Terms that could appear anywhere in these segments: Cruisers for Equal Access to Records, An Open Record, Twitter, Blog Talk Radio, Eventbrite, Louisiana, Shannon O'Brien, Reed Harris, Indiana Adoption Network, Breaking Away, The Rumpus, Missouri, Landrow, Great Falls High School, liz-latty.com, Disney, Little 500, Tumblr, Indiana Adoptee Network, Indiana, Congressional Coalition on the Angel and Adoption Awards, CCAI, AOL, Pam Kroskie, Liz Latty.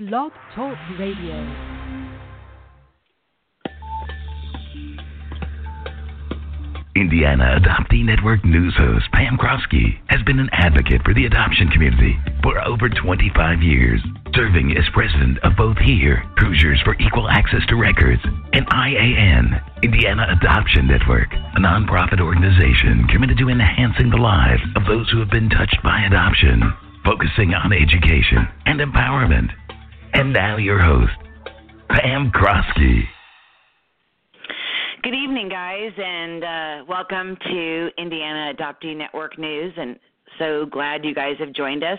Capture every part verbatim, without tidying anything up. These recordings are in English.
Blog Talk Radio. Indiana Adoptee Network news host Pam Kroskie has been an advocate for the adoption community for over twenty-five years, serving as president of both here, Cruisers for Equal Access to Records, and I A N, Indiana Adoption Network, a nonprofit organization committed to enhancing the lives of those who have been touched by adoption, focusing on education and empowerment. And now your host, Pam Kroskie. Good evening, guys, and uh, welcome to Indiana Adoptee Network News, and so glad you guys have joined us.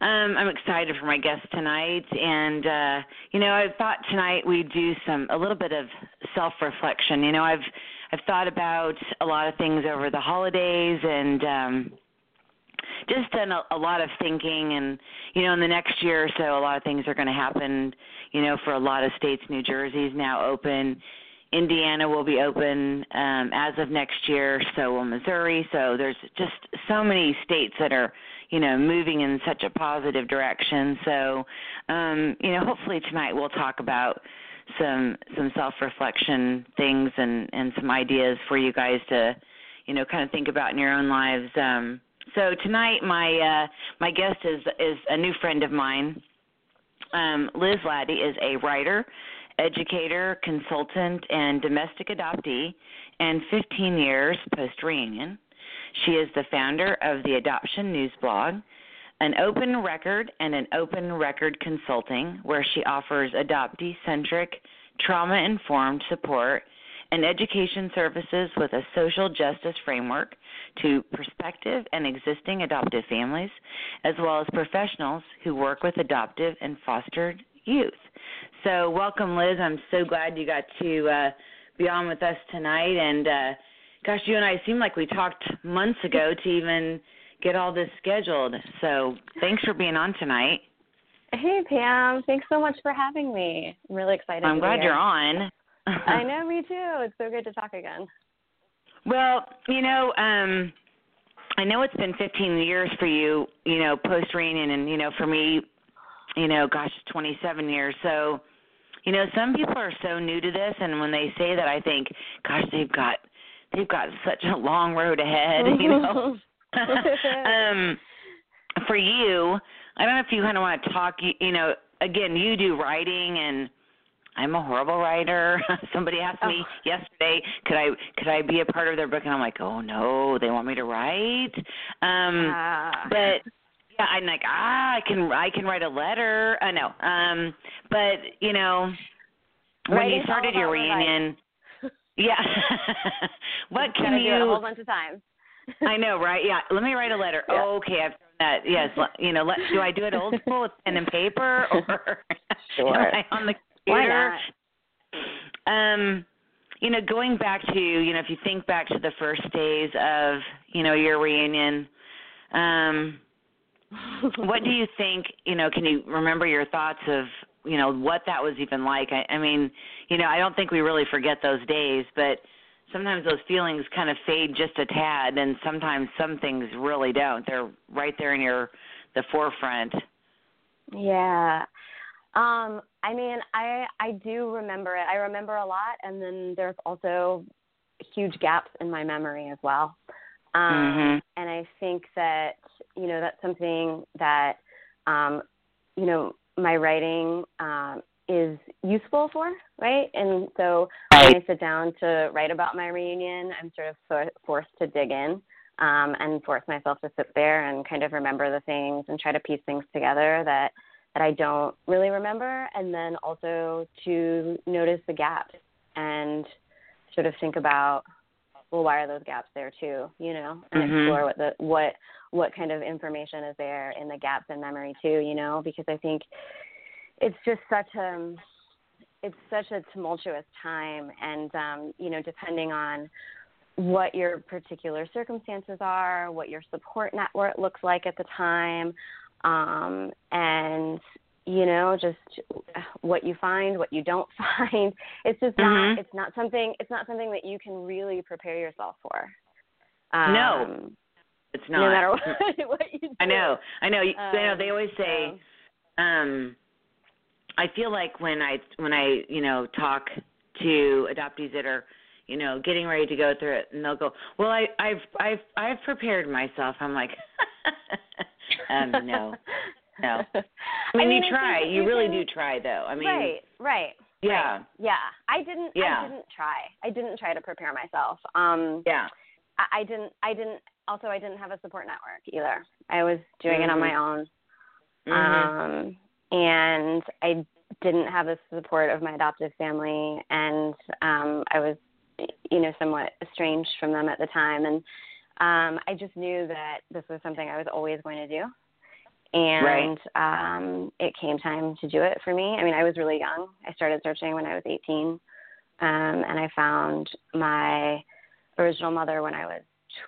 Um, I'm excited for my guest tonight, and, uh, you know, I thought tonight we'd do some a little bit of self-reflection. You know, I've I've thought about a lot of things over the holidays and um, just done a, a lot of thinking, and, you know, in the next year or so, a lot of things are going to happen, you know, for a lot of states. New Jersey's now open. Indiana will be open um, as of next year, so will Missouri. So there's just so many states that are, you know, moving in such a positive direction. So, um, you know, hopefully tonight we'll talk about some some self-reflection things and, and some ideas for you guys to, you know, kind of think about in your own lives. Um, so tonight my uh, my guest is, is a new friend of mine. Um, Liz Latty is a writer, educator, consultant, and domestic adoptee, and fifteen years post-reunion. She is the founder of the Adoption News Blog, an open record and an open record consulting, where she offers adoptee-centric, trauma-informed support and education services with a social justice framework to prospective and existing adoptive families, as well as professionals who work with adoptive and fostered youth. So welcome, Liz. I'm so glad you got to uh, be on with us tonight. And uh, gosh, you and I seem like we talked months ago to even get all this scheduled. So thanks for being on tonight. Hey, Pam. Thanks so much for having me. I'm really excited. I'm glad you're on. I know, me too. It's so good to talk again. Well, you know, um, I know it's been fifteen years for you, you know, post-reunion, and, you know, for me, you know, gosh, twenty-seven years. So, you know, some people are so new to this, and when they say that, I think, gosh, they've got they've got such a long road ahead, you know. um, for you, I don't know if you kind of want to talk, you, you know, again, you do writing, and I'm a horrible writer. Somebody asked me oh. yesterday, could I could I be a part of their book? And I'm like, oh, no, they want me to write. Um, ah. But... Yeah, I'm like, ah, I can I can write a letter. I uh, know. Um, but, you know, when Writing's you started your reunion, yeah, what can you do? A whole bunch of times. I know, right? Yeah, let me write a letter. Yeah. Oh, okay, I've done that. Yes, you know, let, do I do it old school with pen and paper or sure. am I on the computer? Why not? Um, you know, going back to, you know, if you think back to the first days of, you know, your reunion, um, what do you think, you know, can you remember your thoughts of, you know, what that was even like? I, I mean, you know, I don't think we really forget those days, but sometimes those feelings kind of fade just a tad, and sometimes some things really don't. They're right there in your the forefront. Yeah. Um, I mean, I I do remember it. I remember a lot, and then there's also huge gaps in my memory as well. Um, mm-hmm. And I think that, you know, that's something that, um, you know, my writing um, is useful for, right? And so when I sit down to write about my reunion, I'm sort of for- forced to dig in um, and force myself to sit there and kind of remember the things and try to piece things together that, that I don't really remember, and then also to notice the gaps and sort of think about, well, why are those gaps there too, you know, and mm-hmm. explore what the what what kind of information is there in the gaps in memory too, you know, because I think it's just such a, it's such a tumultuous time, and, um, you know, depending on what your particular circumstances are, what your support network looks like at the time, um, and, you know, just what you find, what you don't find. It's just mm-hmm. not, it's not something, it's not something that you can really prepare yourself for. Um, no, it's not. No matter what, what you do. I know, I know. Um, you know, they always say, so. um, I feel like when I when I you know talk to adoptees that are you know getting ready to go through it, and they'll go, well, I, I've I've I've prepared myself. I'm like, um, no, no. I mean, I mean you try. You really can, do try, though. I mean, right, right. Yeah, right. yeah. I didn't. Yeah. I didn't try. I didn't try to prepare myself. Um, yeah. I, I didn't. I didn't. Also, I didn't have a support network either. I was doing mm-hmm. it on my own, mm-hmm. um, and I didn't have the support of my adoptive family, and um, I was, you know, somewhat estranged from them at the time. And um, I just knew that this was something I was always going to do. And right. um, it came time to do it for me. I mean, I was really young. I started searching when I was eighteen, um, and I found my original mother when I was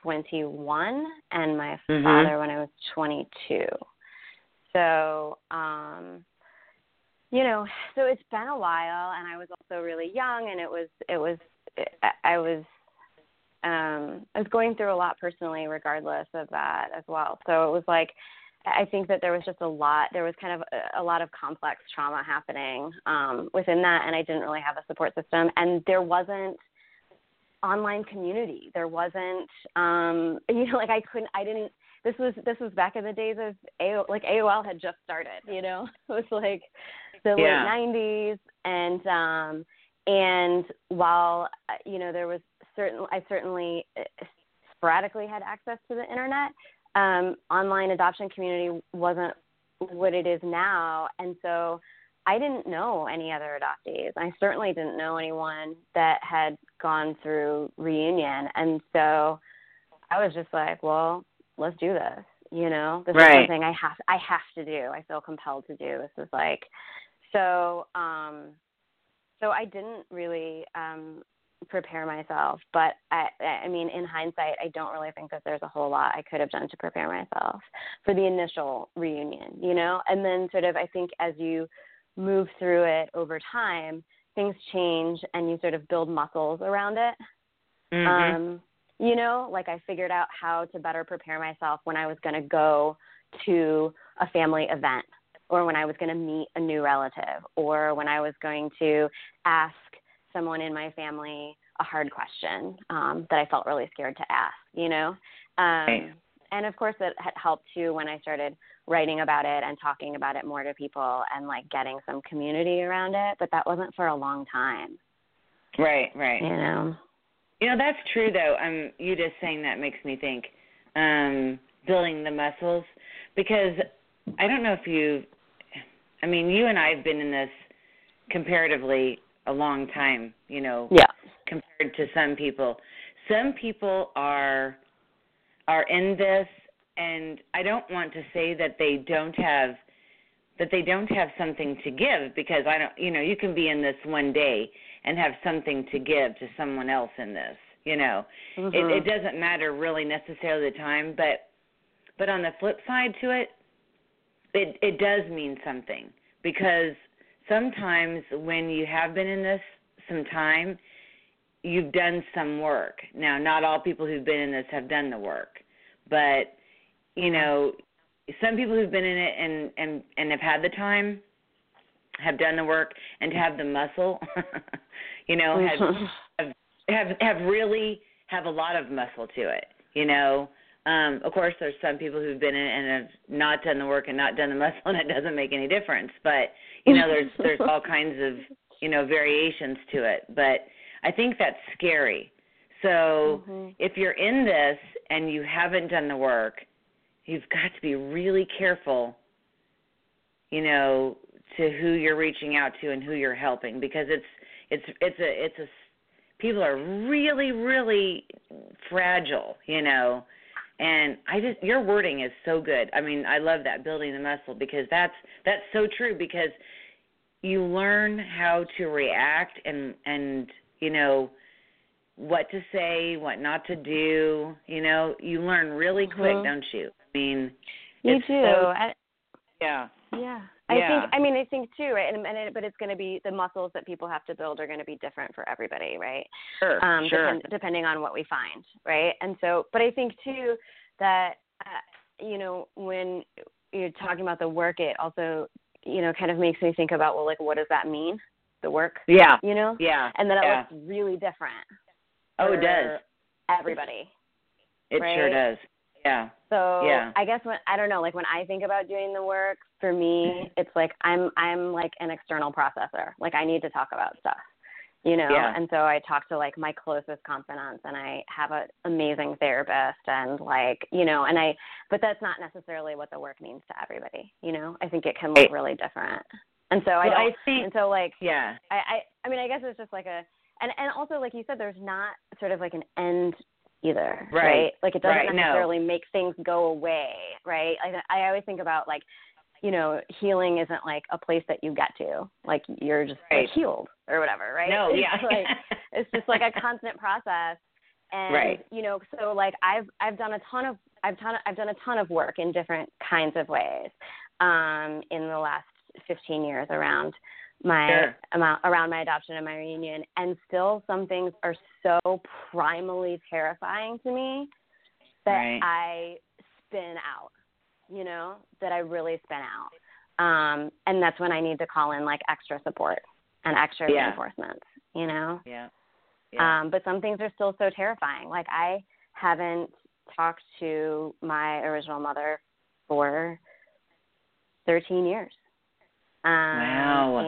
twenty-one and my mm-hmm. father when I was twenty-two. So, um, you know, so it's been a while, and I was also really young, and it was, it was, it, I was, um, I was going through a lot personally, regardless of that as well. So it was like, I think that there was just a lot, there was kind of a, a lot of complex trauma happening um, within that, and I didn't really have a support system. And there wasn't online community. There wasn't, um, you know, like I couldn't, I didn't, this was this was back in the days of, A O L, like A O L had just started, you know. It was like the yeah. late nineties. And, um, and while, you know, there was certain, I certainly sporadically had access to the internet, Um, online adoption community wasn't what it is now, and so I didn't know any other adoptees. I certainly didn't know anyone that had gone through reunion, and so I was just like, well, let's do this, you know, this right. is something I have, I have to do, I feel compelled to do, this is like, so, um, so I didn't really, um, prepare myself, but I, I mean, in hindsight, I don't really think that there's a whole lot I could have done to prepare myself for the initial reunion, you know, and then sort of, I think as you move through it over time, things change and you sort of build muscles around it. Mm-hmm. Um, you know, like I figured out how to better prepare myself when I was going to go to a family event, or when I was going to meet a new relative, or when I was going to ask someone in my family a hard question um, that I felt really scared to ask, you know? Um, and of course it had helped too when I started writing about it and talking about it more to people and like getting some community around it, but that wasn't for a long time. Right, right. You know, you know that's true though. Um, you just saying that makes me think um, building the muscles, because I don't know if you, I mean, you and I have been in this comparatively a long time, you know, yeah. compared to some people. Some people are are in this, and I don't want to say that they don't have that they don't have something to give, because I don't, you know, you can be in this one day and have something to give to someone else in this, you know. Mm-hmm. It, it doesn't matter really necessarily the time, but but on the flip side to it, it it does mean something, because sometimes when you have been in this some time, you've done some work. Now, not all people who've been in this have done the work, but, you know, some people who've been in it and, and, and have had the time, have done the work, and have the muscle, you know, have, have, have have really have a lot of muscle to it, you know. Um, of course, there's some people who've been in it and have not done the work and not done the muscle, and it doesn't make any difference. But, you know, there's there's all kinds of, you know, variations to it. But I think that's scary. So mm-hmm. if you're in this and you haven't done the work, you've got to be really careful, you know, to who you're reaching out to and who you're helping, because it's it's it's a it's a people are really, really fragile, you know. And I just, your wording is so good. I mean, I love that, building the muscle, because that's that's so true, because you learn how to react and, and you know, what to say, what not to do. You know, you learn really mm-hmm. quick, don't you? I mean, you it's do. So, I, yeah. Yeah. I yeah. think, I mean, I think too, right? And, and it, but it's going to be the muscles that people have to build are going to be different for everybody, right? Sure, um, sure. Depend, depending on what we find, right? And so, but I think too that, uh, you know, when you're talking about the work, it also, you know, kind of makes me think about, well, like, what does that mean? The work? Yeah. You know? Yeah. And then it yeah. looks really different. Oh, it does. Everybody. It right? sure does. Yeah. So yeah. I guess when, I don't know, like when I think about doing the work, for me, it's like, I'm, I'm like an external processor. Like I need to talk about stuff, you know? Yeah. And so I talk to like my closest confidants, and I have an amazing therapist, and like, you know, and I, but that's not necessarily what the work means to everybody. You know, I think it can look really different. And so well, I don't, I think, and so like, yeah, I, I, I mean, I guess it's just like a, and, and also like you said, there's not sort of like an end either, right. right? Like it doesn't right. necessarily no. make things go away, right? I, I always think about like, you know, healing isn't like a place that you get to, like you're just right. like healed or whatever, right? No, it's yeah, like, it's just like a constant process, and right. you know, so like I've I've done a ton of I've done I've done a ton of work in different kinds of ways, um, in the last fifteen years around my sure. amount, around my adoption and my reunion, and still some things are so primally terrifying to me that right. I spin out, you know, that I really spin out. Um, and that's when I need to call in like extra support and extra yeah. reinforcements, you know? Yeah. yeah. Um, but some things are still so terrifying. Like I haven't talked to my original mother for thirteen years. Um, wow.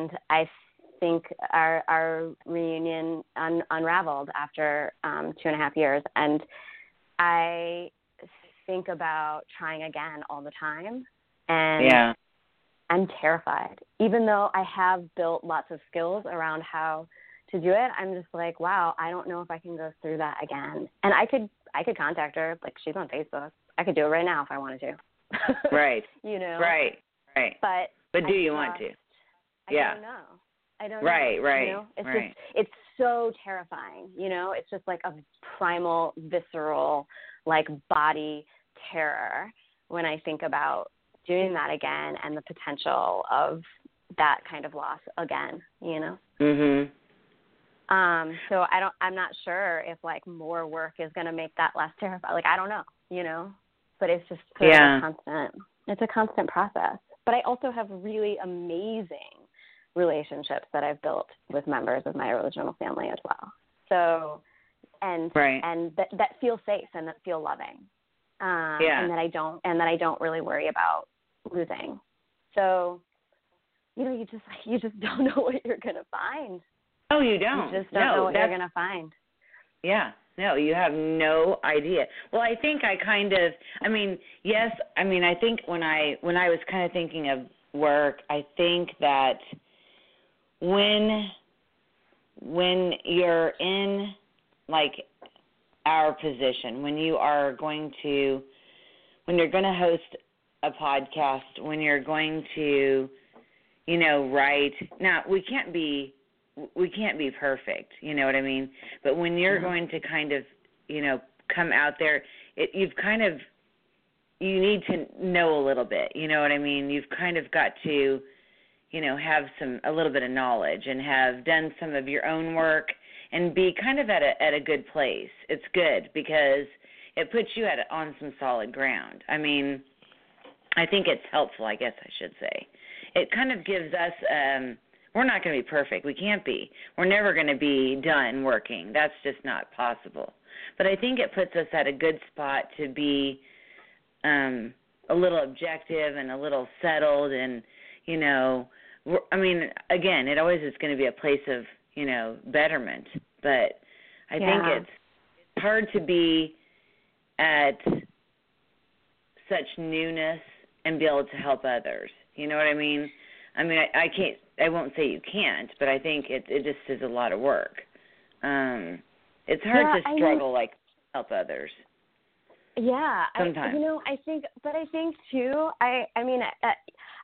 And I think our our reunion un- unraveled after um, two and a half years, and I think about trying again all the time, and yeah. I'm terrified. Even though I have built lots of skills around how to do it, I'm just like, wow, I don't know if I can go through that again. And I could I could contact her, like she's on Facebook. I could do it right now if I wanted to. Right. You know. Right. Right. But But do I you trust, want to? I yeah. don't know. I don't right, know. Right, you know? It's right. Just, it's so terrifying, you know? It's just like a primal, visceral, like body terror when I think about doing that again and the potential of that kind of loss again, you know? Mm-hmm. Um, so I don't, I'm not sure if like more work is going to make that less terrifying. Like, I don't know, you know? But it's just sort yeah. of a constant, it's a constant process. But I also have really amazing relationships that I've built with members of my original family as well. So, and right. and that, that feel safe and that feel loving, um, yeah. and that I don't and that I don't really worry about losing. So, you know, you just you just don't know what you're gonna find. No, you don't. You just don't no, know what you're gonna find. Yeah. No, you have no idea. Well, I think I kind of, I mean, yes, I mean, I think when I when I was kind of thinking of work, I think that when when you're in, like, our position, when you are going to, when you're going to host a podcast, when you're going to, you know, write, now, we can't be, we can't be perfect, you know what I mean? But when you're mm-hmm. going to kind of, you know, come out there, it, you've kind of, you need to know a little bit, you know what I mean? You've kind of got to, you know, have some, a little bit of knowledge and have done some of your own work and be kind of at a, at a good place. It's good because it puts you at on some solid ground. I mean, I think it's helpful, I guess I should say. It kind of gives us, um, we're not going to be perfect. We can't be. We're never going to be done working. That's just not possible. But I think it puts us at a good spot to be um, a little objective and a little settled and, you know, we're, I mean, again, it always is going to be a place of, you know, betterment. But I yeah. think it's, it's hard to be at such newness and be able to help others. You know what I mean? I mean, I, I can't, I won't say you can't, but I think it, it just is a lot of work. Um, it's hard yeah, to struggle, I mean, like, help others. Yeah. Sometimes. I, you know, I think, but I think, too, I, I mean, I,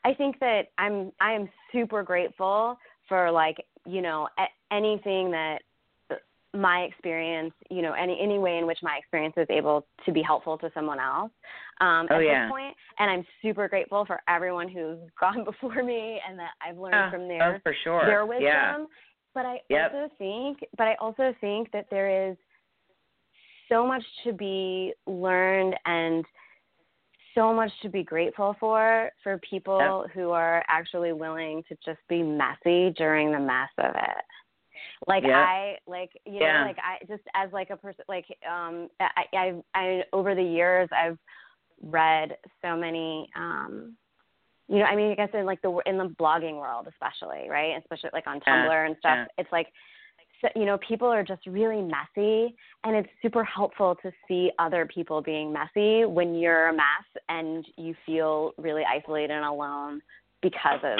I think that I'm, I am super grateful for, like, you know, anything that my experience, you know, any, any way in which my experience is able to be helpful to someone else um, oh, at yeah. this point. And I'm super grateful for everyone who's gone before me and that I've learned uh, from their, oh, for sure. their wisdom. Yeah. But I yep. also think, but I also think that there is so much to be learned and so much to be grateful for, for people yep. who are actually willing to just be messy during the mess of it. Like yeah. I, like, you yeah. know, like I just as like a person, like um, I, I, I, over the years, I've read so many, um, you know, I mean, I guess in like the, in the blogging world, especially, right. Especially like on Tumblr yeah. and stuff. Yeah. It's like, so, you know, people are just really messy, and it's super helpful to see other people being messy when you're a mess and you feel really isolated and alone because of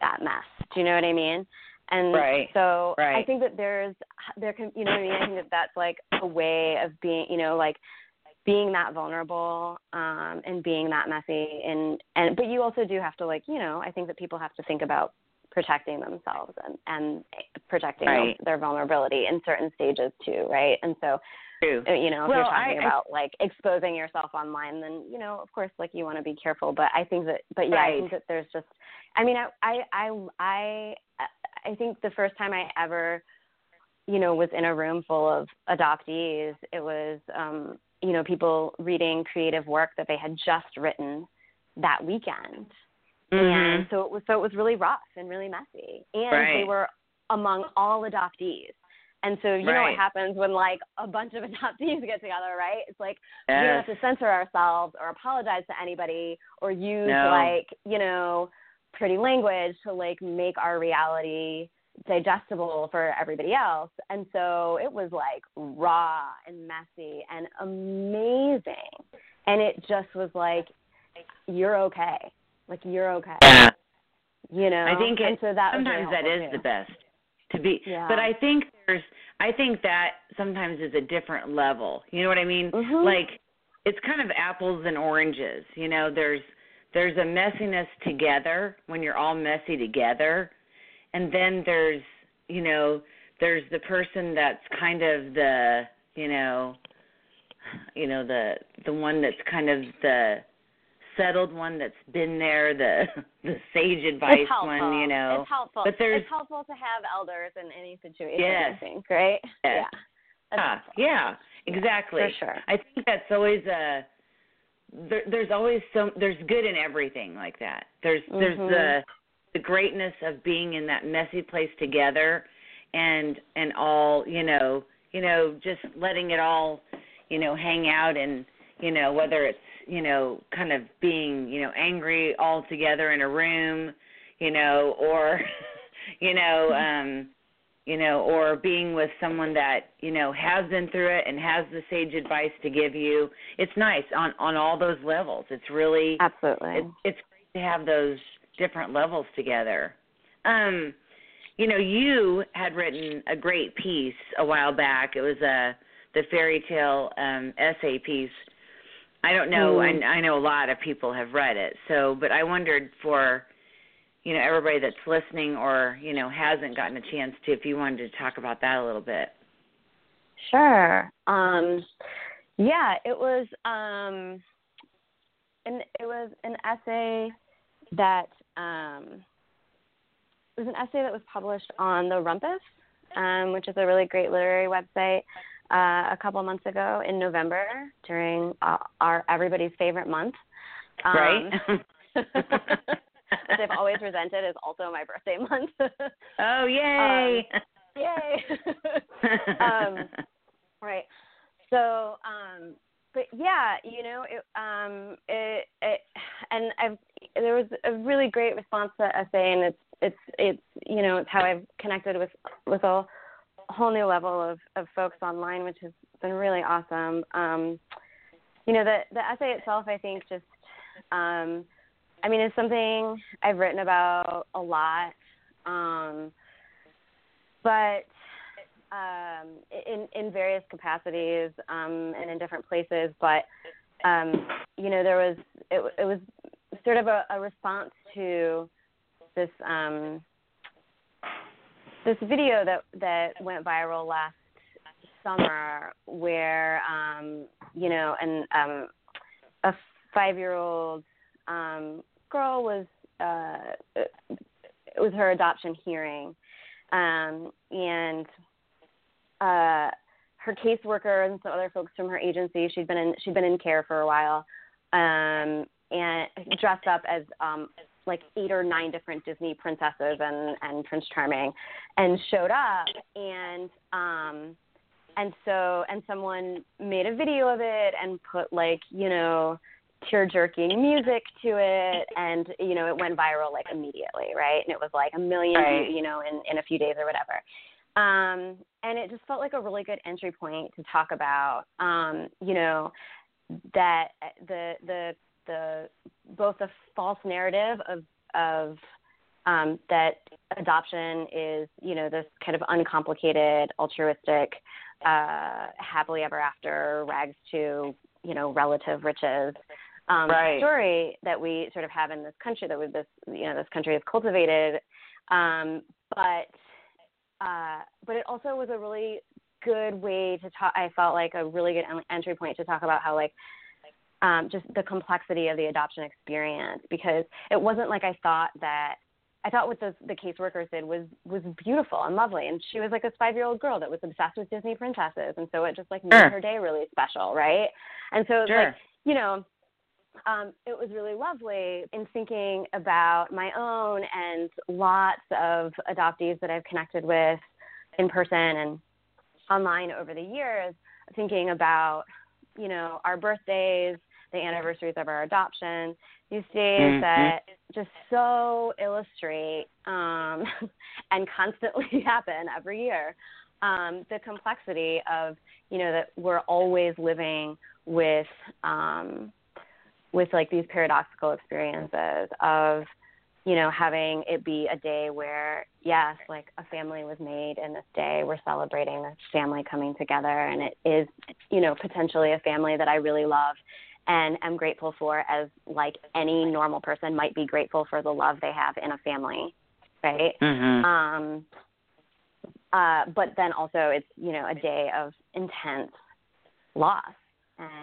that mess. Do you know what I mean? And right. so right. I think that there's, there can, you know what I mean? I think that that's like a way of being, you know, like being that vulnerable um, and being that messy. And, and, but you also do have to like, you know, I think that people have to think about protecting themselves and, and protecting right. their vulnerability in certain stages too. Right. And so, True. you know, if well, you're talking I, about I, like exposing yourself online, then, you know, of course, like you want to be careful, but I think that, but yeah, right. I think that there's just, I mean, I, I, I, I I think the first time I ever, you know, was in a room full of adoptees, it was, um, you know, people reading creative work that they had just written that weekend. Mm-hmm. And so it was, so it was really rough and really messy. And right. they were among all adoptees. And so, you right. know what happens when like a bunch of adoptees get together, right? It's like, yes. we don't have to censor ourselves or apologize to anybody or use no. like, you know, pretty language to like make our reality digestible for everybody else. And so it was like raw and messy and amazing. And it just was like, you're okay. Like you're okay. Yeah. You know, I think it, and so that sometimes really that is too. the best to be, yeah. but I think there's, I think that sometimes is a different level. You know what I mean? Mm-hmm. Like it's kind of apples and oranges, you know, there's, There's a messiness together when you're all messy together. And then there's, you know, there's the person that's kind of the, you know, you know, the the one that's kind of the settled one that's been there, the the sage advice one, you know. It's helpful. But there's, it's helpful to have elders in any situation, yes, I think, right? Yes. Yeah. Yeah, yeah, exactly. Yeah, for sure. I think that's always a... There, there's always some, there's good in everything like that. There's there's mm-hmm. the the greatness of being in that messy place together, and and all you know you know just letting it all you know hang out, and you know whether it's you know kind of being you know angry all together in a room, you know or you know um, you know or being with someone that you know has been through it and has the sage advice to give you. It's nice on, on all those levels. It's really absolutely. It, it's great to have those different levels together. Um, you know, you had written a great piece a while back. It was a the fairy tale um, essay piece. I don't know. Mm. I, I know a lot of people have read it. So, but I wondered for. You know, everybody that's listening or, you know, hasn't gotten a chance to, if you wanted to talk about that a little bit. Sure. Um, yeah, it was, um, an, it was an essay that, um, it was an essay that was published on The Rumpus, um, which is a really great literary website, uh, a couple months ago in November during uh, our, everybody's favorite month. Um, right. Which I've always resented is also my birthday month. Oh, yay. Um, yay. um, right. So, um, but yeah, you know, it, um, it, it, and I've, there was a really great response to that essay, and it's, it's, it's, you know, it's how I've connected with, with a whole new level of, of folks online, which has been really awesome. Um, you know, the, the essay itself, I think just, um, I mean, it's something I've written about a lot, um, but um, in, in various capacities um, and in different places. But, um, you know, there was it, it was sort of a, a response to this um, this video that, that went viral last summer where, um, you know, an, um, a five-year-old um, girl was, uh, it, it was her adoption hearing. Um, and, uh, her caseworker and some other folks from her agency, she'd been in, she'd been in care for a while, um, and dressed up as um, like eight or nine different Disney princesses and, and Prince Charming, and showed up, and um, and so and someone made a video of it and put, like, you know, tear-jerking music to it, and, you know, it went viral, like, immediately, right? And it was, like, a million, right. you know, in, in a few days or whatever. Um, and it just felt like a really good entry point to talk about, um, you know, that the the the both the false narrative of of um, that adoption is, you know, this kind of uncomplicated, altruistic, uh, happily ever after, rags to, you know, relative riches. Um, right. Story that we sort of have in this country, that we this you know this country has cultivated, um, but uh, but it also was a really good way to talk. I felt like a really good entry point to talk about how, like, um, just the complexity of the adoption experience, because it wasn't like I thought that I thought what those, the caseworkers did was was beautiful and lovely, and she was like this five year old girl that was obsessed with Disney princesses, and so it just, like, made sure. her day really special, right? And so it was sure. like you know. Um, it was really lovely in thinking about my own and lots of adoptees that I've connected with in person and online over the years, thinking about, you know, our birthdays, the anniversaries of our adoption, these days mm-hmm. that just so illustrate um, and constantly happen every year. Um, the complexity of, you know, that we're always living with um with, like, these paradoxical experiences of, you know, having it be a day where, yes, like, a family was made, and this day we're celebrating this family coming together, and it is, you know, potentially a family that I really love and am grateful for, as, like, any normal person might be grateful for the love they have in a family, right? Mm-hmm. Um, uh, but then also it's, you know, a day of intense loss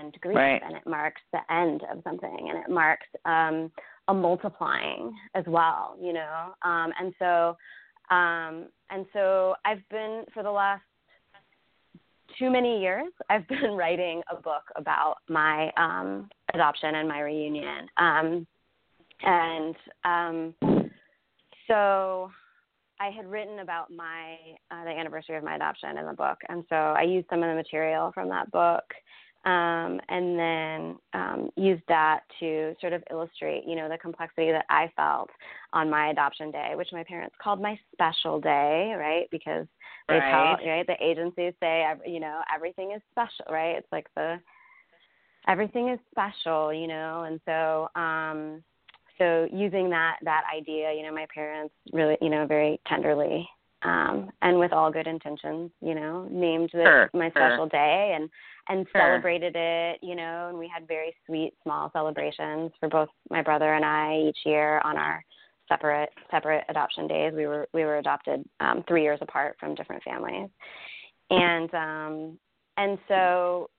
and grief, right. and it marks the end of something, and it marks um, a multiplying as well, you know. Um, and so, um, and so, I've been for the last too many years, I've been writing a book about my um, adoption and my reunion, um, and um, so. I had written about my uh, the anniversary of my adoption in the book, and so I used some of the material from that book, um, and then um, used that to sort of illustrate, you know, the complexity that I felt on my adoption day, which my parents called my special day, right? Because they right. tell, right? The agencies say, you know, everything is special, right? It's like the everything is special, you know, and so. Um, So using that that idea, you know, my parents really, you know, very tenderly um, and with all good intentions, you know, named the, sure, my special sure. day and, and sure. celebrated it, you know, and we had very sweet, small celebrations for both my brother and I each year on our separate separate adoption days. We were we were adopted um, three years apart from different families, and um, and so,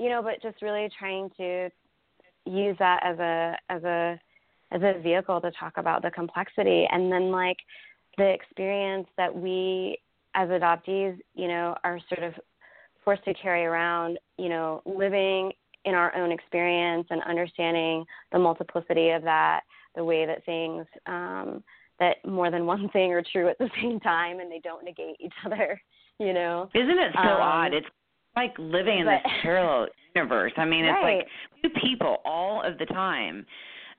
you know, but just really trying to use that as a as a as a vehicle to talk about the complexity, and then, like, the experience that we as adoptees, you know, are sort of forced to carry around, you know, living in our own experience and understanding the multiplicity of that, the way that things, um, that more than one thing are true at the same time and they don't negate each other, you know. Isn't it so um, odd? It's like living in but, this parallel universe. I mean, it's right. like two people all of the time.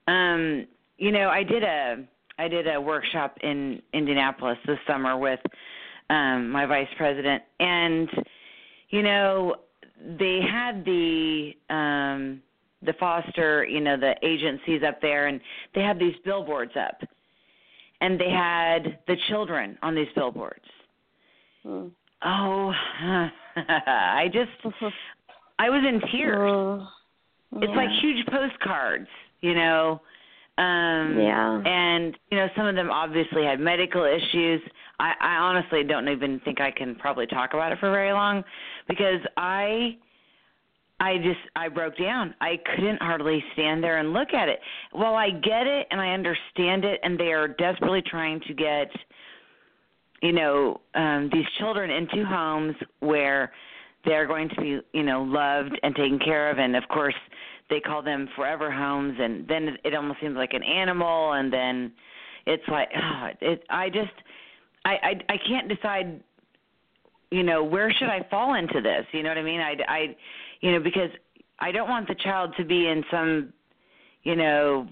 Um, you know, I did a I did a workshop in Indianapolis this summer with um, my vice president, and you know, they had the um, the foster, you know, the agencies up there, and they had these billboards up, and they had the children on these billboards. Mm. Oh, I just I was in tears. Uh, yeah. It's like huge postcards. You know, um, yeah. and, you know, some of them obviously had medical issues. I, I honestly don't even think I can probably talk about it for very long, because I I just I broke down. I couldn't hardly stand there and look at it. Well, I get it and I understand it, and they are desperately trying to get, you know, um, these children into homes where they're going to be, you know, loved and taken care of, and, of course, they call them forever homes, and then it almost seems like an animal, and then it's like, oh, it, I just, I, I, I can't decide, you know, where should I fall into this? You know what I mean? I, I, you know, because I don't want the child to be in some, you know,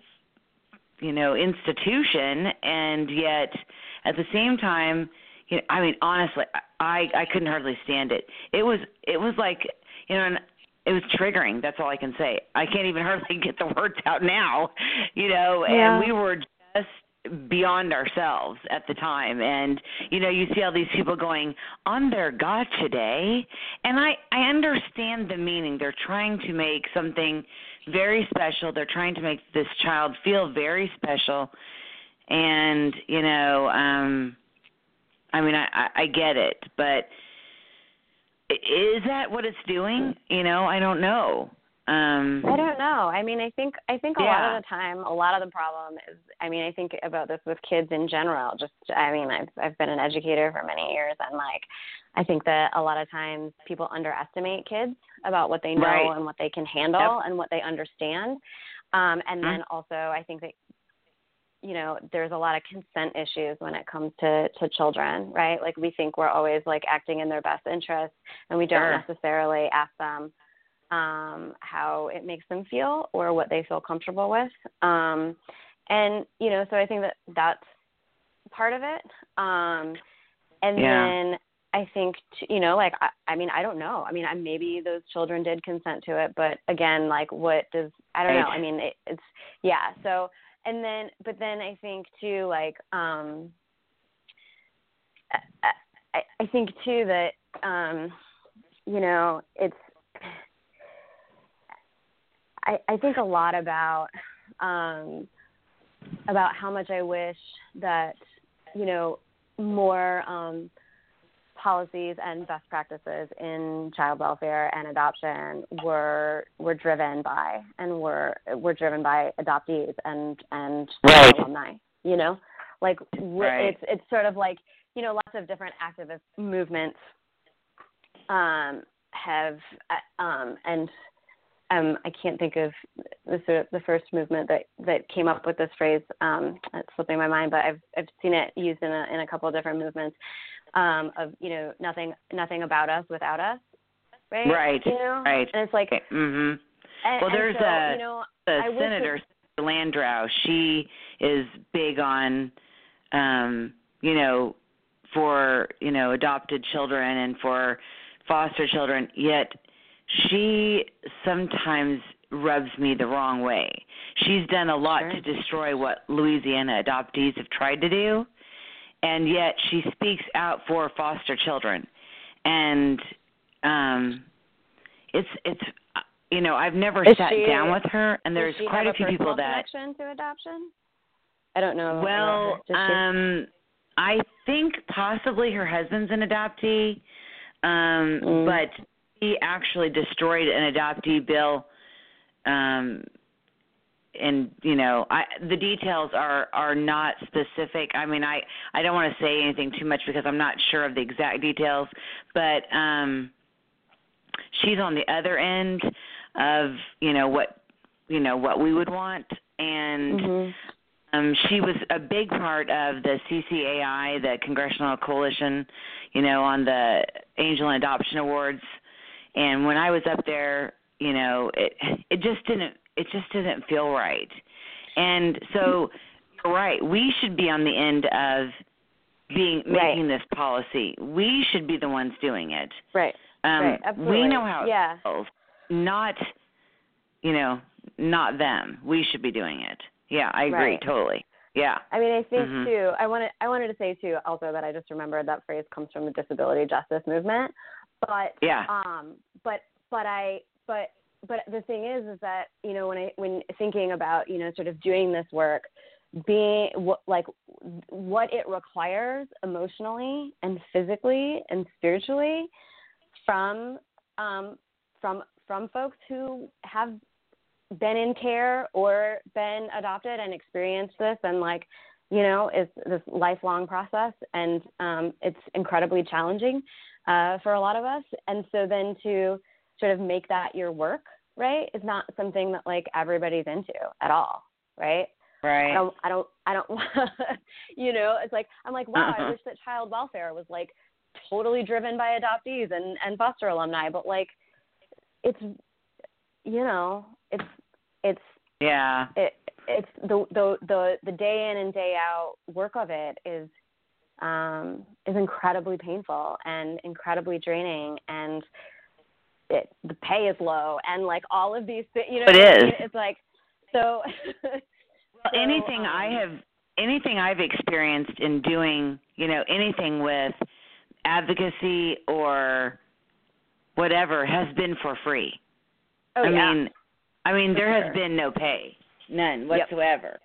you know, institution, and yet at the same time, you know, I mean, honestly, I, I couldn't hardly stand it. It was, it was like, you know, an, it was triggering. That's all I can say. I can't even hardly get the words out now, you know, yeah. And we were just beyond ourselves at the time. And, you know, you see all these people going, on their gotcha day. And I, I understand the meaning. They're trying to make something very special. They're trying to make this child feel very special. And, you know, um, I mean, I, I get it, but is that what it's doing? You know, I don't know. Um, I don't know. I mean, I think I think a yeah. lot of the time, a lot of the problem is, I mean, I think about this with kids in general. Just, I mean, I've I've been an educator for many years, and like, I think that a lot of times people underestimate kids about what they know right. and what they can handle yep. and what they understand. Um, and then mm. also, I think that, you know, there's a lot of consent issues when it comes to, to children, right? Like, we think we're always like acting in their best interest, and we don't sure. necessarily ask them um, how it makes them feel or what they feel comfortable with. Um, and, you know, so I think that that's part of it. Um, and yeah. then I think, t- you know, like, I, I mean, I don't know. I mean, I, maybe those children did consent to it, but again, like, what does, I don't right. know. I mean, it, it's, yeah. So, And then, but then I think too, like, um, I, I think too that, um, you know, it's, I, I think a lot about, um, about how much I wish that, you know, more, um, policies and best practices in child welfare and adoption were were driven by and were were driven by adoptees and and right. alumni. You know, like right. it's it's sort of like, you know, lots of different activist movements um, have um, and um, I can't think of the sort of the first movement that, that came up with this phrase. Um, it's slipping my mind, but I've I've seen it used in a, in a couple of different movements. Um, of, you know, nothing, nothing about us without us, right? Right, you know? Right. And it's like, mm-hmm. and, well, there's so, a, you know, a Senator it... Landrow. She is big on, um, you know, for you know adopted children and for foster children. Yet she sometimes rubs me the wrong way. She's done a lot sure. to destroy what Louisiana adoptees have tried to do. And yet she speaks out for foster children, and um, it's it's you know I've never is sat she, down with her, and there's quite a few people that. Does she have a personal connection to adoption? I don't know. Well, um, I think possibly her husband's an adoptee, um, mm. but he actually destroyed an adoptee bill. Um, And, you know, I, the details are, are not specific. I mean, I, I don't want to say anything too much because I'm not sure of the exact details. But um, she's on the other end of, you know, what you know what we would want. And mm-hmm. um, she was a big part of the C C A I, the Congressional Coalition, you know, on the Angel and Adoption Awards. And when I was up there, you know, it it just didn't. It just didn't feel right. And so, you're right, we should be on the end of being right. making this policy. We should be the ones doing it. Right. Um, right. Absolutely. We know how yeah. it feels. Not, you know, not them. We should be doing it. Yeah, I agree right. totally. Yeah. I mean, I think, mm-hmm. too, I wanted, I wanted to say, too, also that I just remembered that phrase comes from the disability justice movement. But, yeah. um, but, but I, but, But the thing is, is that, you know, when I, when thinking about, you know, sort of doing this work, being what, like what it requires emotionally and physically and spiritually from, um, from, from folks who have been in care or been adopted and experienced this, and like, you know, it's this lifelong process, and um, it's incredibly challenging uh, for a lot of us. And so then to sort of make that your work right, is not something that like everybody's into at all, right? Right. I don't, I don't, I don't you know, it's like, I'm like, wow, uh-huh. I wish that child welfare was like totally driven by adoptees and, and foster alumni, but like it's, you know, it's, it's, yeah, it, it's the, the, the, the day in and day out work of it is, um, is incredibly painful and incredibly draining. And it, the pay is low and like all of these things, you know, it is. I mean? It's like, so, well, so, anything um, I have, anything I've experienced in doing, you know, anything with advocacy or whatever has been for free. Oh, I yeah. mean, I mean, there has been no pay, none whatsoever. Yep.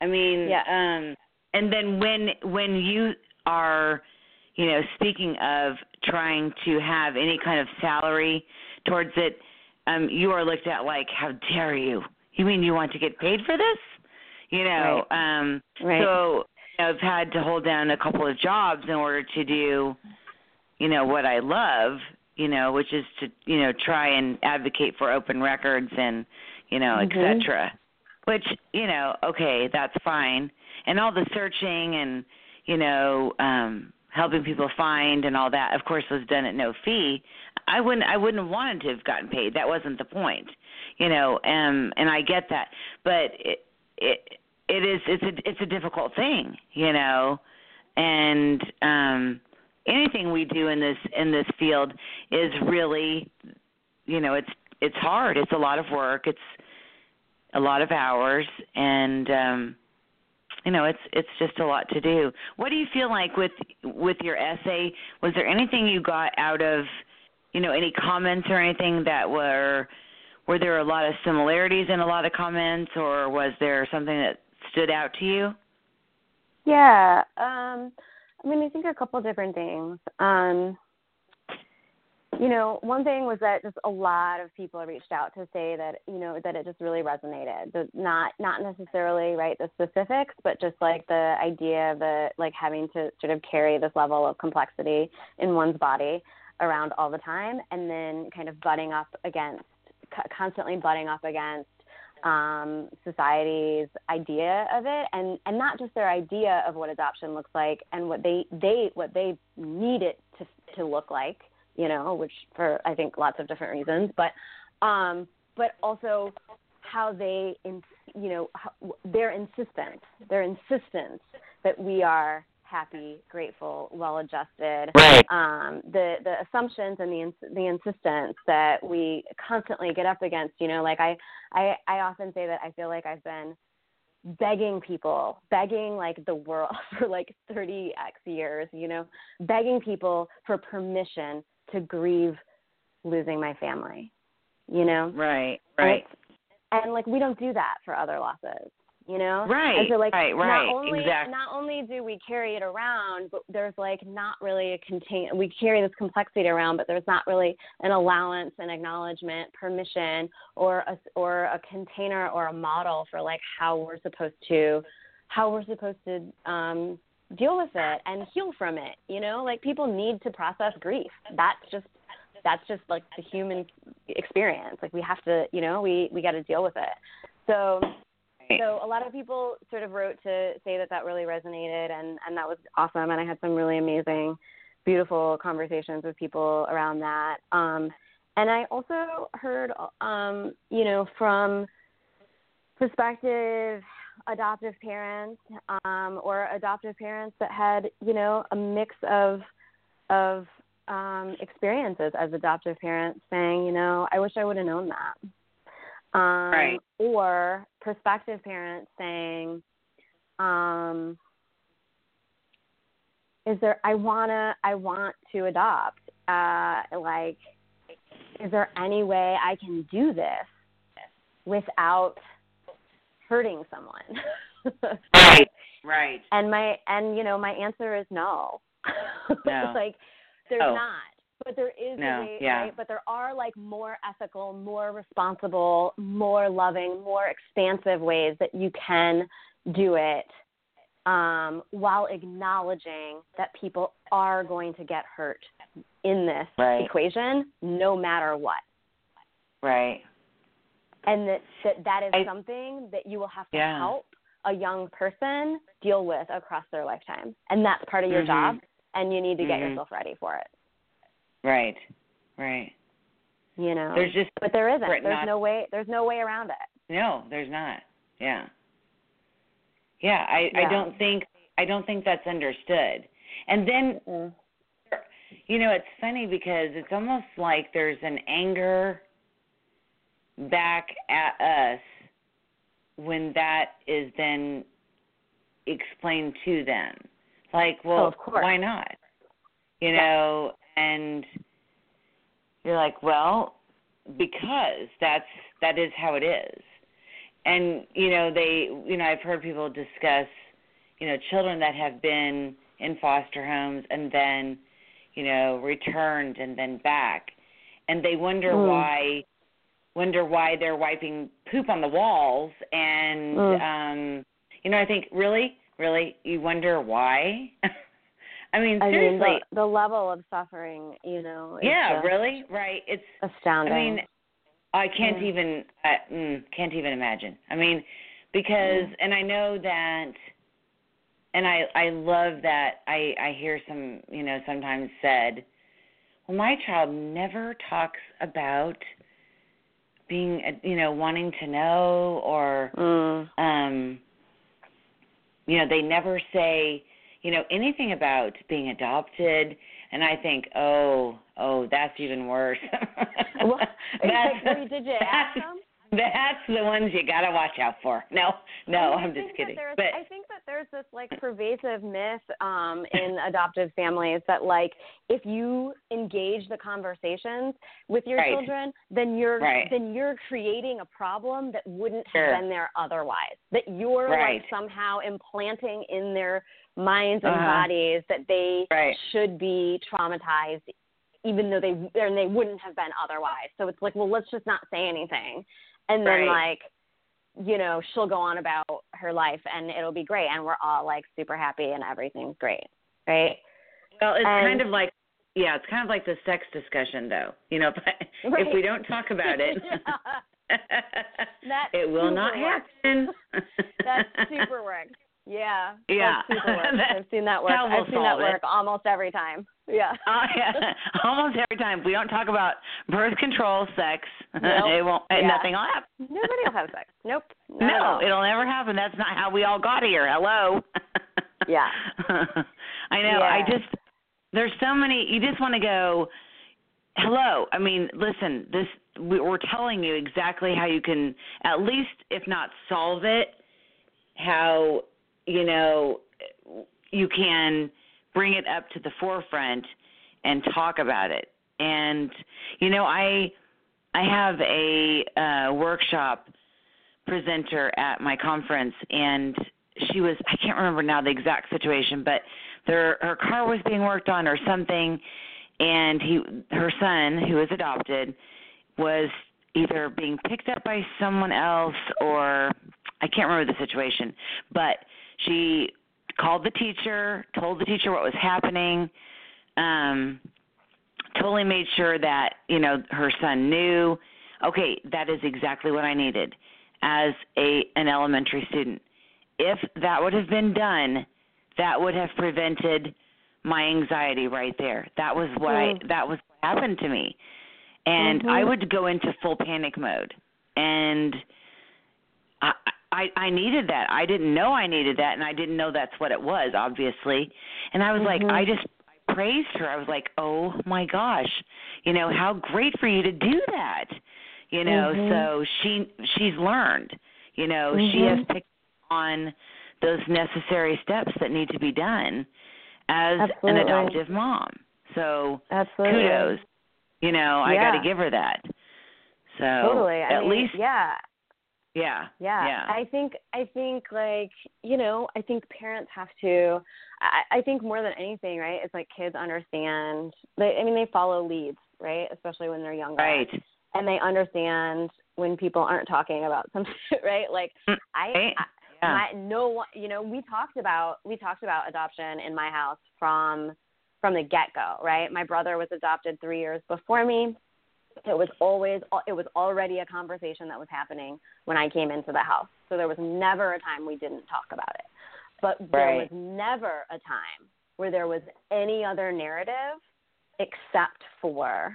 I mean, yeah. um, and then when when you are, you know, speaking of trying to have any kind of salary towards it, um, you are looked at like, how dare you? You mean you want to get paid for this? You know, right. Um, right. So you know, I've had to hold down a couple of jobs in order to do, you know, what I love. You know, which is to, you know, try and advocate for open records and, you know, mm-hmm. et cetera, which, you know, okay, that's fine. And all the searching and, you know, um, helping people find and all that, of course, was done at no fee. I wouldn't, I wouldn't have wanted to have gotten paid. That wasn't the point, you know, um, and I get that, but it, it, it is, it's a, it's a difficult thing, you know, and, um, anything we do in this in this field is really, you know, it's it's hard. It's a lot of work. It's a lot of hours, and um, you know, it's it's just a lot to do. What do you feel like with with your essay? Was there anything you got out of, you know, any comments or anything that were were there a lot of similarities in a lot of comments, or was there something that stood out to you? Yeah. Um... I mean, I think a couple different things. Um, you know, one thing was that just a lot of people reached out to say that, you know, that it just really resonated. The, not not necessarily, right, the specifics, but just like the idea of the, like having to sort of carry this level of complexity in one's body around all the time, and then kind of butting up against, constantly butting up against um, society's idea of it, and, and not just their idea of what adoption looks like and what they, they, what they need it to, to look like, you know, which for, I think lots of different reasons, but, um, but also how they, in, you know, how, their insistence, their insistence that we are happy, grateful, well-adjusted, right. um, the, the assumptions and the, ins- the insistence that we constantly get up against, you know, like I, I, I often say that I feel like I've been begging people, begging like the world for like thirty x years, you know, begging people for permission to grieve losing my family, you know? Right, right. And, and like, we don't do that for other losses. You know, right? And so, like, right, right. Not only, exactly. not only do we carry it around, but there's like not really a contain. We carry this complexity around, but there's not really an allowance, an acknowledgement, permission, or a or a container or a model for like how we're supposed to, how we're supposed to um, deal with it and heal from it. You know, like people need to process grief. That's just that's just like the human experience. Like we have to, you know, we we got to deal with it. So. So a lot of people sort of wrote to say that that really resonated, and, and that was awesome. And I had some really amazing, beautiful conversations with people around that. Um, and I also heard, um, you know, from prospective adoptive parents um, or adoptive parents that had, you know, a mix of of um, experiences as adoptive parents saying, you know, I wish I would have known that. Um, right. Or prospective parents saying, um, is there, I wanna, I want to adopt, uh, like, is there any way I can do this without hurting someone? Right. Right. And my, and you know, my answer is no, no. Like there's oh. not. But there is no, a way, yeah. right? But there are like more ethical, more responsible, more loving, more expansive ways that you can do it um, while acknowledging that people are going to get hurt in this right. equation no matter what. Right. and that should, that is I, something that you will have to yeah. help a young person deal with across their lifetime. And that's part of your mm-hmm. job, and you need to mm-hmm. get yourself ready for it. Right, right. You know, there's just, but there isn't. There's not, no way. There's no way around it. No, there's not. Yeah, yeah. I, yeah. I don't think. I don't think that's understood. And then, mm-hmm. you know, it's funny because it's almost like there's an anger back at us when that is then explained to them. Like, well, oh, of course. Why not? You know, yeah. and. You're like, well, because that's that is how it is, and you know they, you know I've heard people discuss, you know, children that have been in foster homes and then, you know, returned and then back, and they wonder mm. why, wonder why they're wiping poop on the walls, and mm. um, you know I think really, really you wonder why. I mean, seriously. I mean, the, the level of suffering, you know. Yeah, just really? Right. It's astounding. I mean, I can't mm. even, I, mm, can't even imagine. I mean, because, mm. and I know that, and I, I love that I, I hear some, you know, sometimes said, well, my child never talks about being, you know, wanting to know or, mm. um, you know, they never say, you know, anything about being adopted, and I think, oh, oh, that's even worse. Well, that's, like, did you ask them? That's the ones you got to watch out for. No, no, I'm just kidding. But I think that there's this, like, pervasive myth um, in adoptive families that, like, if you engage the conversations with your right. children, then you're right. then you're creating a problem that wouldn't have sure. been there otherwise, that you're, right. like, somehow implanting in their minds and uh-huh. bodies that they right. should be traumatized, even though they and they wouldn't have been otherwise. So it's like, well, let's just not say anything. And then, right. like, you know, she'll go on about her life, and it'll be great, and we're all, like, super happy, and everything's great, right? Well, it's and, kind of like, yeah, it's kind of like the sex discussion, though. You know, if, right. if we don't talk about it, it will not works. happen. That's super work. Yeah. Yeah. That's super work. I've seen that work. I've seen that work it. almost every time. Yeah. Oh, yeah. Almost every time. If we don't talk about birth control, sex, nope. it won't, yeah. nothing will happen. Nobody will have sex. Nope. Not no, it'll never happen. That's not how we all got here. Hello. Yeah. I know. Yeah. I just, there's so many, you just want to go, hello. I mean, listen, this, we're telling you exactly how you can at least, if not solve it, how, you know, you can bring it up to the forefront and talk about it. And, you know, I I have a uh, workshop presenter at my conference, and she was, I can't remember now the exact situation, but their, her car was being worked on or something, and he, her son, who was adopted, was either being picked up by someone else or I can't remember the situation, but she called the teacher, told the teacher what was happening, um, totally made sure that, you know, her son knew, okay, that is exactly what I needed as a an elementary student. If that would have been done, that would have prevented my anxiety right there. That was what mm-hmm. I that was what happened to me. And mm-hmm. I would go into full panic mode. And I I, I needed that. I didn't know I needed that, and I didn't know that's what it was, obviously. And I was mm-hmm. like, I just I praised her. I was like, oh, my gosh, you know, how great for you to do that. You know, mm-hmm. so she she's learned. You know, mm-hmm. she has picked on those necessary steps that need to be done as Absolutely. an adoptive mom. So Absolutely. kudos. You know, yeah. I got to give her that. So totally. I at mean, least – yeah. Yeah, yeah. Yeah. I think, I think like, you know, I think parents have to, I, I think more than anything, right, it's like kids understand, they, I mean, they follow leads, right, especially when they're younger. Right. And they understand when people aren't talking about something, right? Like, right. I, I yeah. my, no one, you know, we talked about, we talked about adoption in my house from, from the get-go, right? My brother was adopted three years before me. It was always, it was already a conversation that was happening when I came into the house. So there was never a time we didn't talk about it. But there right. was never a time where there was any other narrative except for,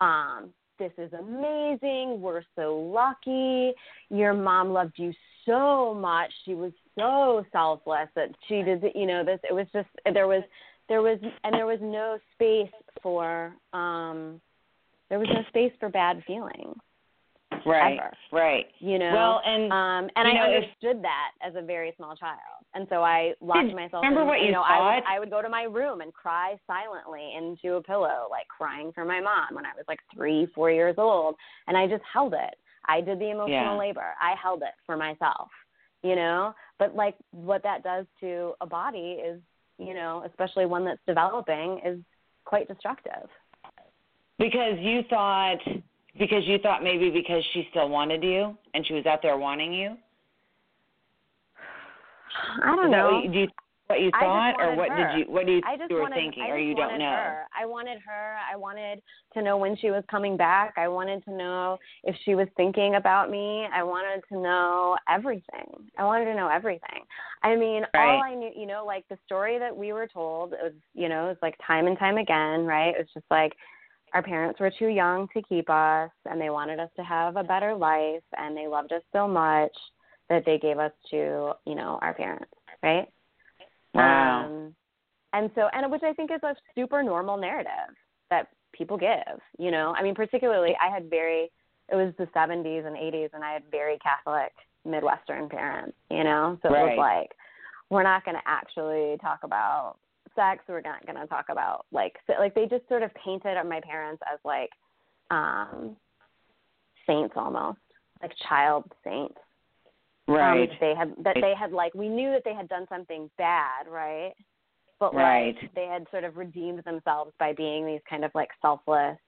um, this is amazing, we're so lucky, your mom loved you so much, she was so selfless that she did, you know, this, it was just, there was, there was, and there was no space for, um, there was no space for bad feelings. Right, ever. right. You know, well, and, um, and I know, understood if, that as a very small child. And so I locked myself remember in. What you, you know, I would, I would go to my room and cry silently into a pillow, like crying for my mom when I was like three, four years old. And I just held it. I did the emotional yeah. labor. I held it for myself, you know. But like what that does to a body is, you know, especially one that's developing, is quite destructive. Because you thought, because you thought maybe because she still wanted you and she was out there wanting you? I don't know. What you, do you, what you thought or what her. did you, what do you, I just you were wanted, thinking I just or you don't know? Her. I wanted her. I wanted to know when she was coming back. I wanted to know if she was thinking about me. I wanted to know everything. I wanted to know everything. I mean, right. all I knew, you know, like the story that we were told, it was, you know, it's like time and time again, right? It was just like, our parents were too young to keep us, and they wanted us to have a better life, and they loved us so much that they gave us to, you know, our parents, right? Wow. Um, and so, and which I think is a super normal narrative that people give, you know. I mean, particularly I had very, it was the seventies and eighties, and I had very Catholic Midwestern parents, you know. So right. it was like, we're not going to actually talk about sex, we're not going to talk about, like, so, like they just sort of painted my parents as like um, saints almost, like child saints. Right. Um, they had that they had like we knew that they had done something bad, right? But like right. they had sort of redeemed themselves by being these kind of like selfless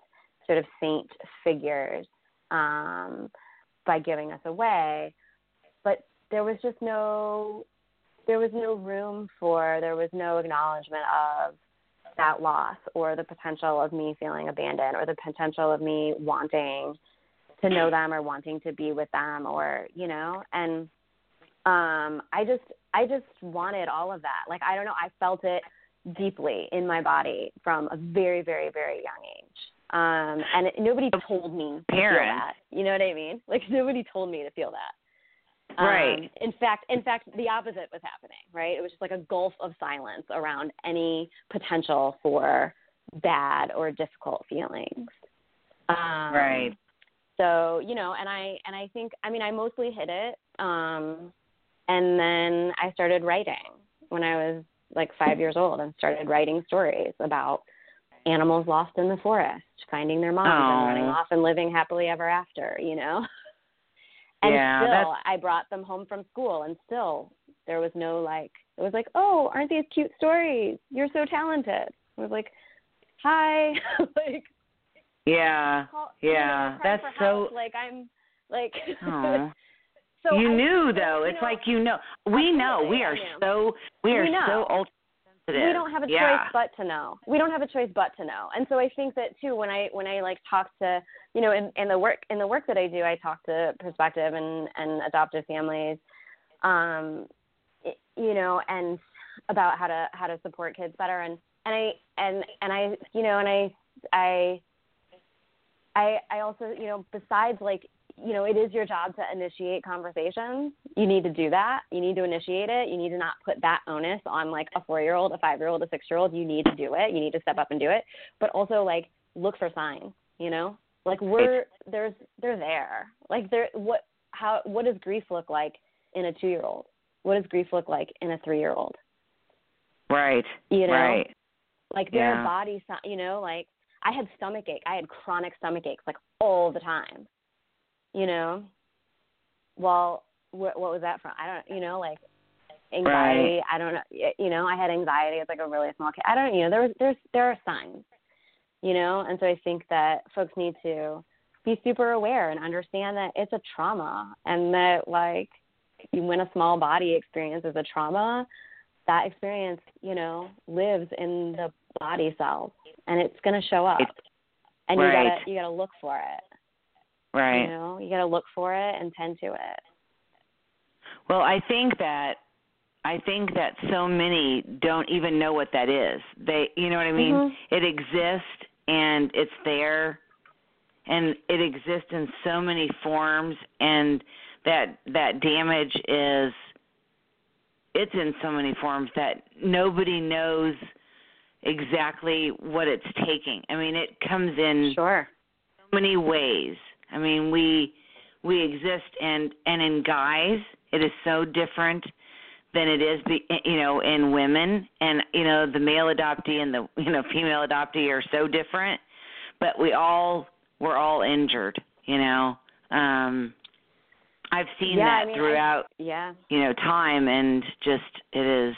sort of saint figures um, by giving us away. But there was just no. There was no room for, there was no acknowledgement of that loss or the potential of me feeling abandoned or the potential of me wanting to know them or wanting to be with them or, you know, and um, I just, I just wanted all of that. Like, I don't know, I felt it deeply in my body from a very, very, very young age. Um, and it, nobody told me to feel that. You know what I mean? Like, nobody told me to feel that. Right. Um, in fact, in fact, the opposite was happening, right? It was just like a gulf of silence around any potential for bad or difficult feelings. Um, right. So, you know, and I, and I think, I mean, I mostly hid it. Um, and then I started writing when I was like five years old and started writing stories about animals lost in the forest, finding their moms Aww. and running off and living happily ever after, you know? And yeah, still, that's... I brought them home from school, and still, there was no, like, it was like, oh, aren't these cute stories? You're so talented. I was like, hi. like, yeah, call, yeah, that's so. Help. Like, I'm, like. so you I, knew, though. It's know, like, you know. We know. We are so, we are we so ultra sensitive. We don't have a yeah. choice but to know. We don't have a choice but to know. And so I think that, too, when I, when I like, talk to, you know, in, in the work in the work that I do, I talk to prospective and, and adoptive families, um, it, you know, and about how to how to support kids better. And, and I and and I you know and I I I I also you know besides like you know it is your job to initiate conversations. You need to do that. You need to initiate it. You need to not put that onus on like a four year old, a five year old, a six year old. You need to do it. You need to step up and do it. But also like look for signs. You know. Like we're there's they're there. Like there what how what does grief look like in a two year old? What does grief look like in a three year old? Right. You know? Right. Like their yeah. body, you know, like I had stomach ache. I had chronic stomach aches like all the time. You know? Well, what what was that from? I don't you know, like anxiety, right. I don't know you know, I had anxiety as like a really small kid. I don't you know, there was there's there are signs. You know, and so I think that folks need to be super aware and understand that it's a trauma and that, like, when a small body experiences a trauma, that experience, you know, lives in the body cells and it's going to show up. And right. you gotta you gotta look for it. Right. You know, you gotta look for it and tend to it. Well, I think that I think that so many don't even know what that is. They, you know what I mean? Mm-hmm. It exists and it's there, and it exists in so many forms, and that that damage is it's in so many forms that nobody knows exactly what it's taking. I mean, it comes in sure. so many ways. I mean, we we exist, and and in guys, it is so different than it is, you know, in women. And, you know, the male adoptee and the, you know, female adoptee are so different, but we all, we're all injured, you know. Um, I've seen yeah, that I mean, throughout, I, yeah. you know, time, and just, it is,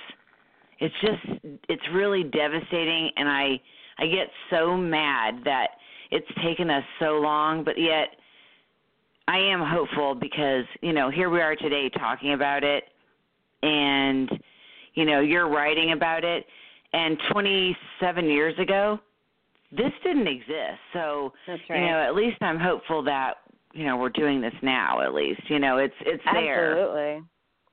it's just, it's really devastating. And I, I get so mad that it's taken us so long, but yet I am hopeful because, you know, here we are today talking about it. And, you know, you're writing about it. And twenty-seven years ago, this didn't exist. So, That's right. you know, at least I'm hopeful that, you know, we're doing this now, at least. You know, it's it's there. Absolutely.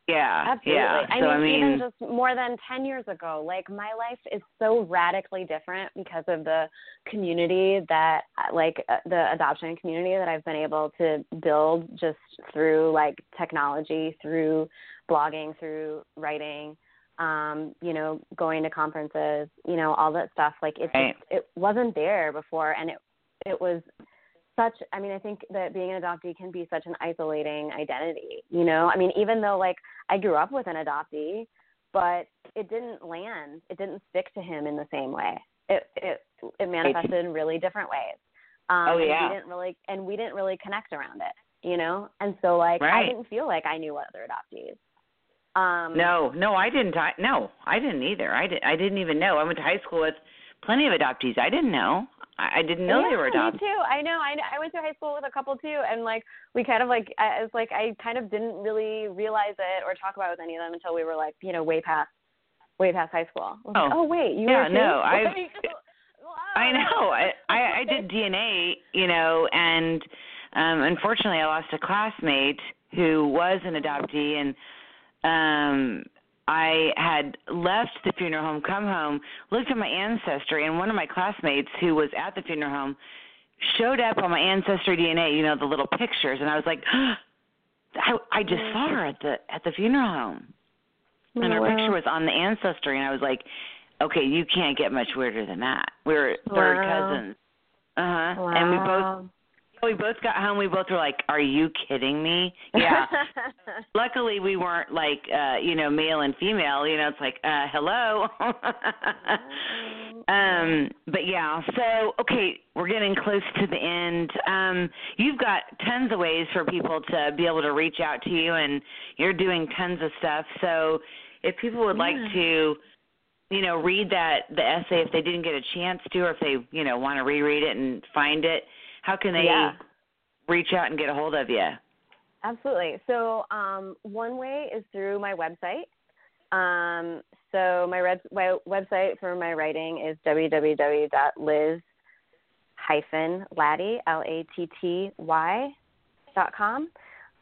Yeah. Absolutely. Yeah. I, so, mean, I mean, even just more than ten years ago, like, my life is so radically different because of the community that, like, the adoption community that I've been able to build just through, like, technology, through blogging, through writing, um, you know, going to conferences, you know, all that stuff. Like, it right. just, it wasn't there before, and it it was such, I mean, I think that being an adoptee can be such an isolating identity, you know? I mean, even though, like, I grew up with an adoptee, but it didn't land. It didn't stick to him in the same way. It it, it manifested in really different ways. Um, oh, yeah. And we didn't really, and we didn't really connect around it, you know? And so, like, right. I didn't feel like I knew other adoptees. Um, no, no, I didn't. I, no, I didn't either. I, did, I didn't even know. I went to high school with plenty of adoptees. I didn't know. I didn't know yeah, they were adopted. Me too. I know. I I went to high school with a couple too, and like we kind of like I, it's like I kind of didn't really realize it or talk about it with any of them until we were like you know way past way past high school. Oh, like, oh wait, you yeah, were no, I wow. I know. I, I I did D N A, you know, and um, unfortunately I lost a classmate who was an adoptee, and um. I had left the funeral home, come home, looked at my ancestry, and one of my classmates who was at the funeral home showed up on my ancestry D N A, you know, the little pictures, and I was like, oh, I, I just saw her at the at the funeral home, and oh, her wow. picture was on the ancestry, and I was like, okay, you can't get much weirder than that. We were third wow. cousins, uh huh, wow. and we both. We both got home. We both were like, are you kidding me? Yeah. Luckily, we weren't like, uh, you know, male and female. You know, it's like, uh, hello. um, but, yeah. So, okay, we're getting close to the end. Um, you've got tons of ways for people to be able to reach out to you, and you're doing tons of stuff. So if people would yeah. like to, you know, read that the essay if they didn't get a chance to, or if they, you know, want to reread it and find it, how can they yeah. reach out and get a hold of you? Absolutely. So um, one way is through my website. Um, so my, web, my website for my writing is w w w dot liz dash latty dot com.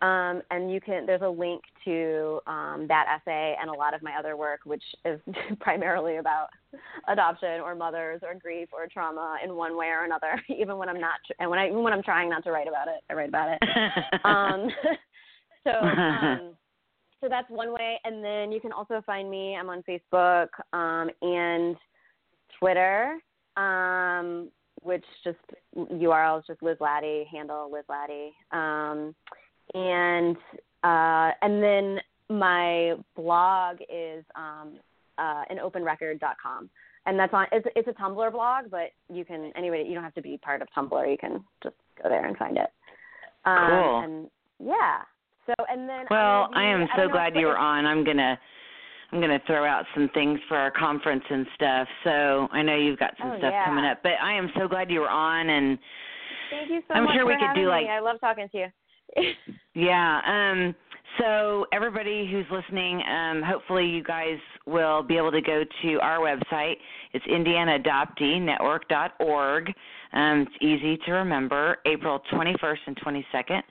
Um, and you can, there's a link to um, that essay and a lot of my other work, which is primarily about adoption or mothers or grief or trauma in one way or another. Even when I'm not, and when I even when I'm trying not to write about it, I write about it. um, so, um, so that's one way. And then you can also find me. I'm on Facebook um, and Twitter. Um, which just U R L is just Liz Latty, handle Liz Latty. Um, And uh, and then my blog is um, uh, an open record dot com, and that's on. It's, it's a Tumblr blog, but you can anyway. You don't have to be part of Tumblr. You can just go there and find it. Um, cool. And yeah. So and then. Well, I, I am I so glad you were on. I'm gonna I'm gonna throw out some things for our conference and stuff. So I know you've got some oh, stuff yeah. coming up, but I am so glad you were on. And thank you so I'm much sure for we could do me. Like. I love talking to you. yeah. Um, so everybody who's listening, um, hopefully you guys will be able to go to our website. It's Indiana Adoptee Network dot org. Um, it's easy to remember. April twenty-first and twenty-second,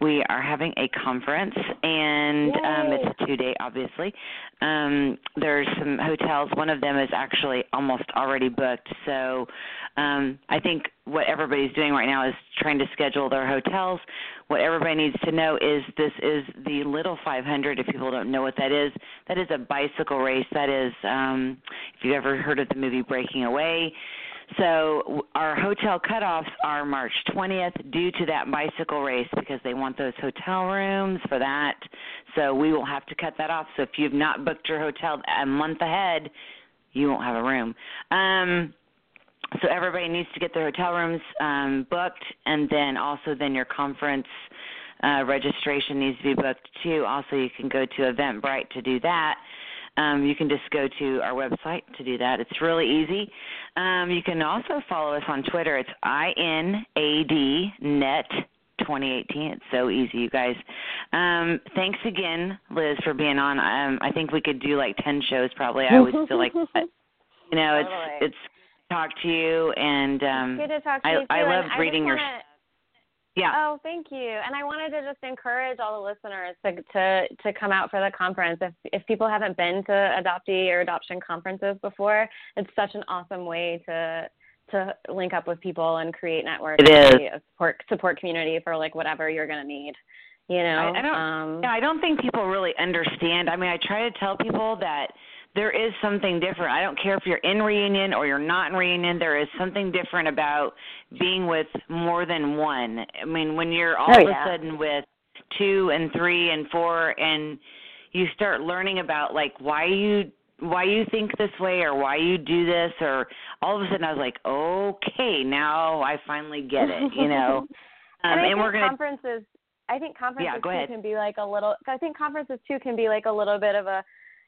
we are having a conference, and um, it's a two-day, obviously. Um, there's some hotels. One of them is actually almost already booked. So um, I think what everybody's doing right now is trying to schedule their hotels. What everybody needs to know is this is the Little five hundred, if people don't know what that is. That is a bicycle race. That is, um, if you've ever heard of the movie Breaking Away. So our hotel cutoffs are March twentieth due to that bicycle race because they want those hotel rooms for that. So we will have to cut that off. So if you've not booked your hotel a month ahead, you won't have a room. Um, so everybody needs to get their hotel rooms um, booked, and then also then your conference uh, registration needs to be booked too. Also, you can go to Eventbrite to do that. Um, you can just go to our website to do that. It's really easy. Um, you can also follow us on Twitter. It's I N A D N E T twenty eighteen. It's so easy, you guys. Um, thanks again, Liz, for being on. Um, I think we could do like ten shows probably. I always feel like that. You know, it's totally. It's talk to you, and um, good to talk to I, you too. I love and reading I wanna... your. Yeah. Oh, thank you. And I wanted to just encourage all the listeners to to, to come out for the conference. If, if people haven't been to adoptee or adoption conferences before, it's such an awesome way to to link up with people and create networks. It is. And support, support community for, like, whatever you're going to need. You know? I, I, don't, um, yeah, I don't think people really understand. I mean, I try to tell people that there is something different. I don't care if you're in reunion or you're not in reunion. There is something different about being with more than one. I mean, when you're all oh, of yeah. a sudden with two and three and four, and you start learning about, like, why you why you think this way or why you do this, or all of a sudden I was like, okay, now I finally get it, you know. um, and, and we're gonna conferences. I think conferences yeah, too can be like a little. I think conferences too can be like a little bit of a.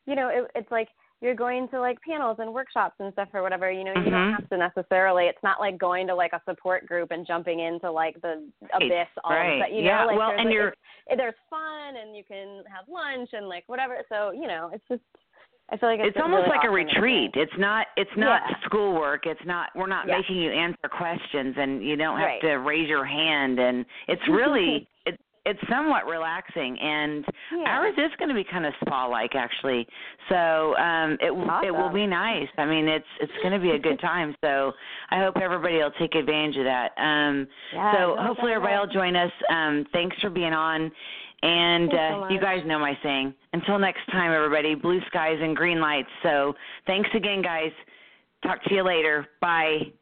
You know, it, it's like you're going to, like, panels and workshops and stuff or whatever. You know, you mm-hmm. don't have to necessarily. It's not like going to, like, a support group and jumping into, like, the right. abyss. All right. Of, you yeah. know, like, well, there's, and like, you're there's fun and you can have lunch and, like, whatever. So, you know, it's just. I feel like it's, it's almost really like awesome a retreat. It's not. It's not yeah. schoolwork. It's not. We're not yeah. making you answer questions, and you don't have right. to raise your hand. And it's really. it's It's somewhat relaxing, and yeah. ours is going to be kind of spa-like, actually. So um, it awesome. it will be nice. I mean, it's it's going to be a good time. So I hope everybody will take advantage of that. Um, yeah, so no, hopefully everybody will join us. Um, thanks for being on, and uh, so you guys know my saying. Until next time, everybody, blue skies and green lights. So thanks again, guys. Talk to you later. Bye.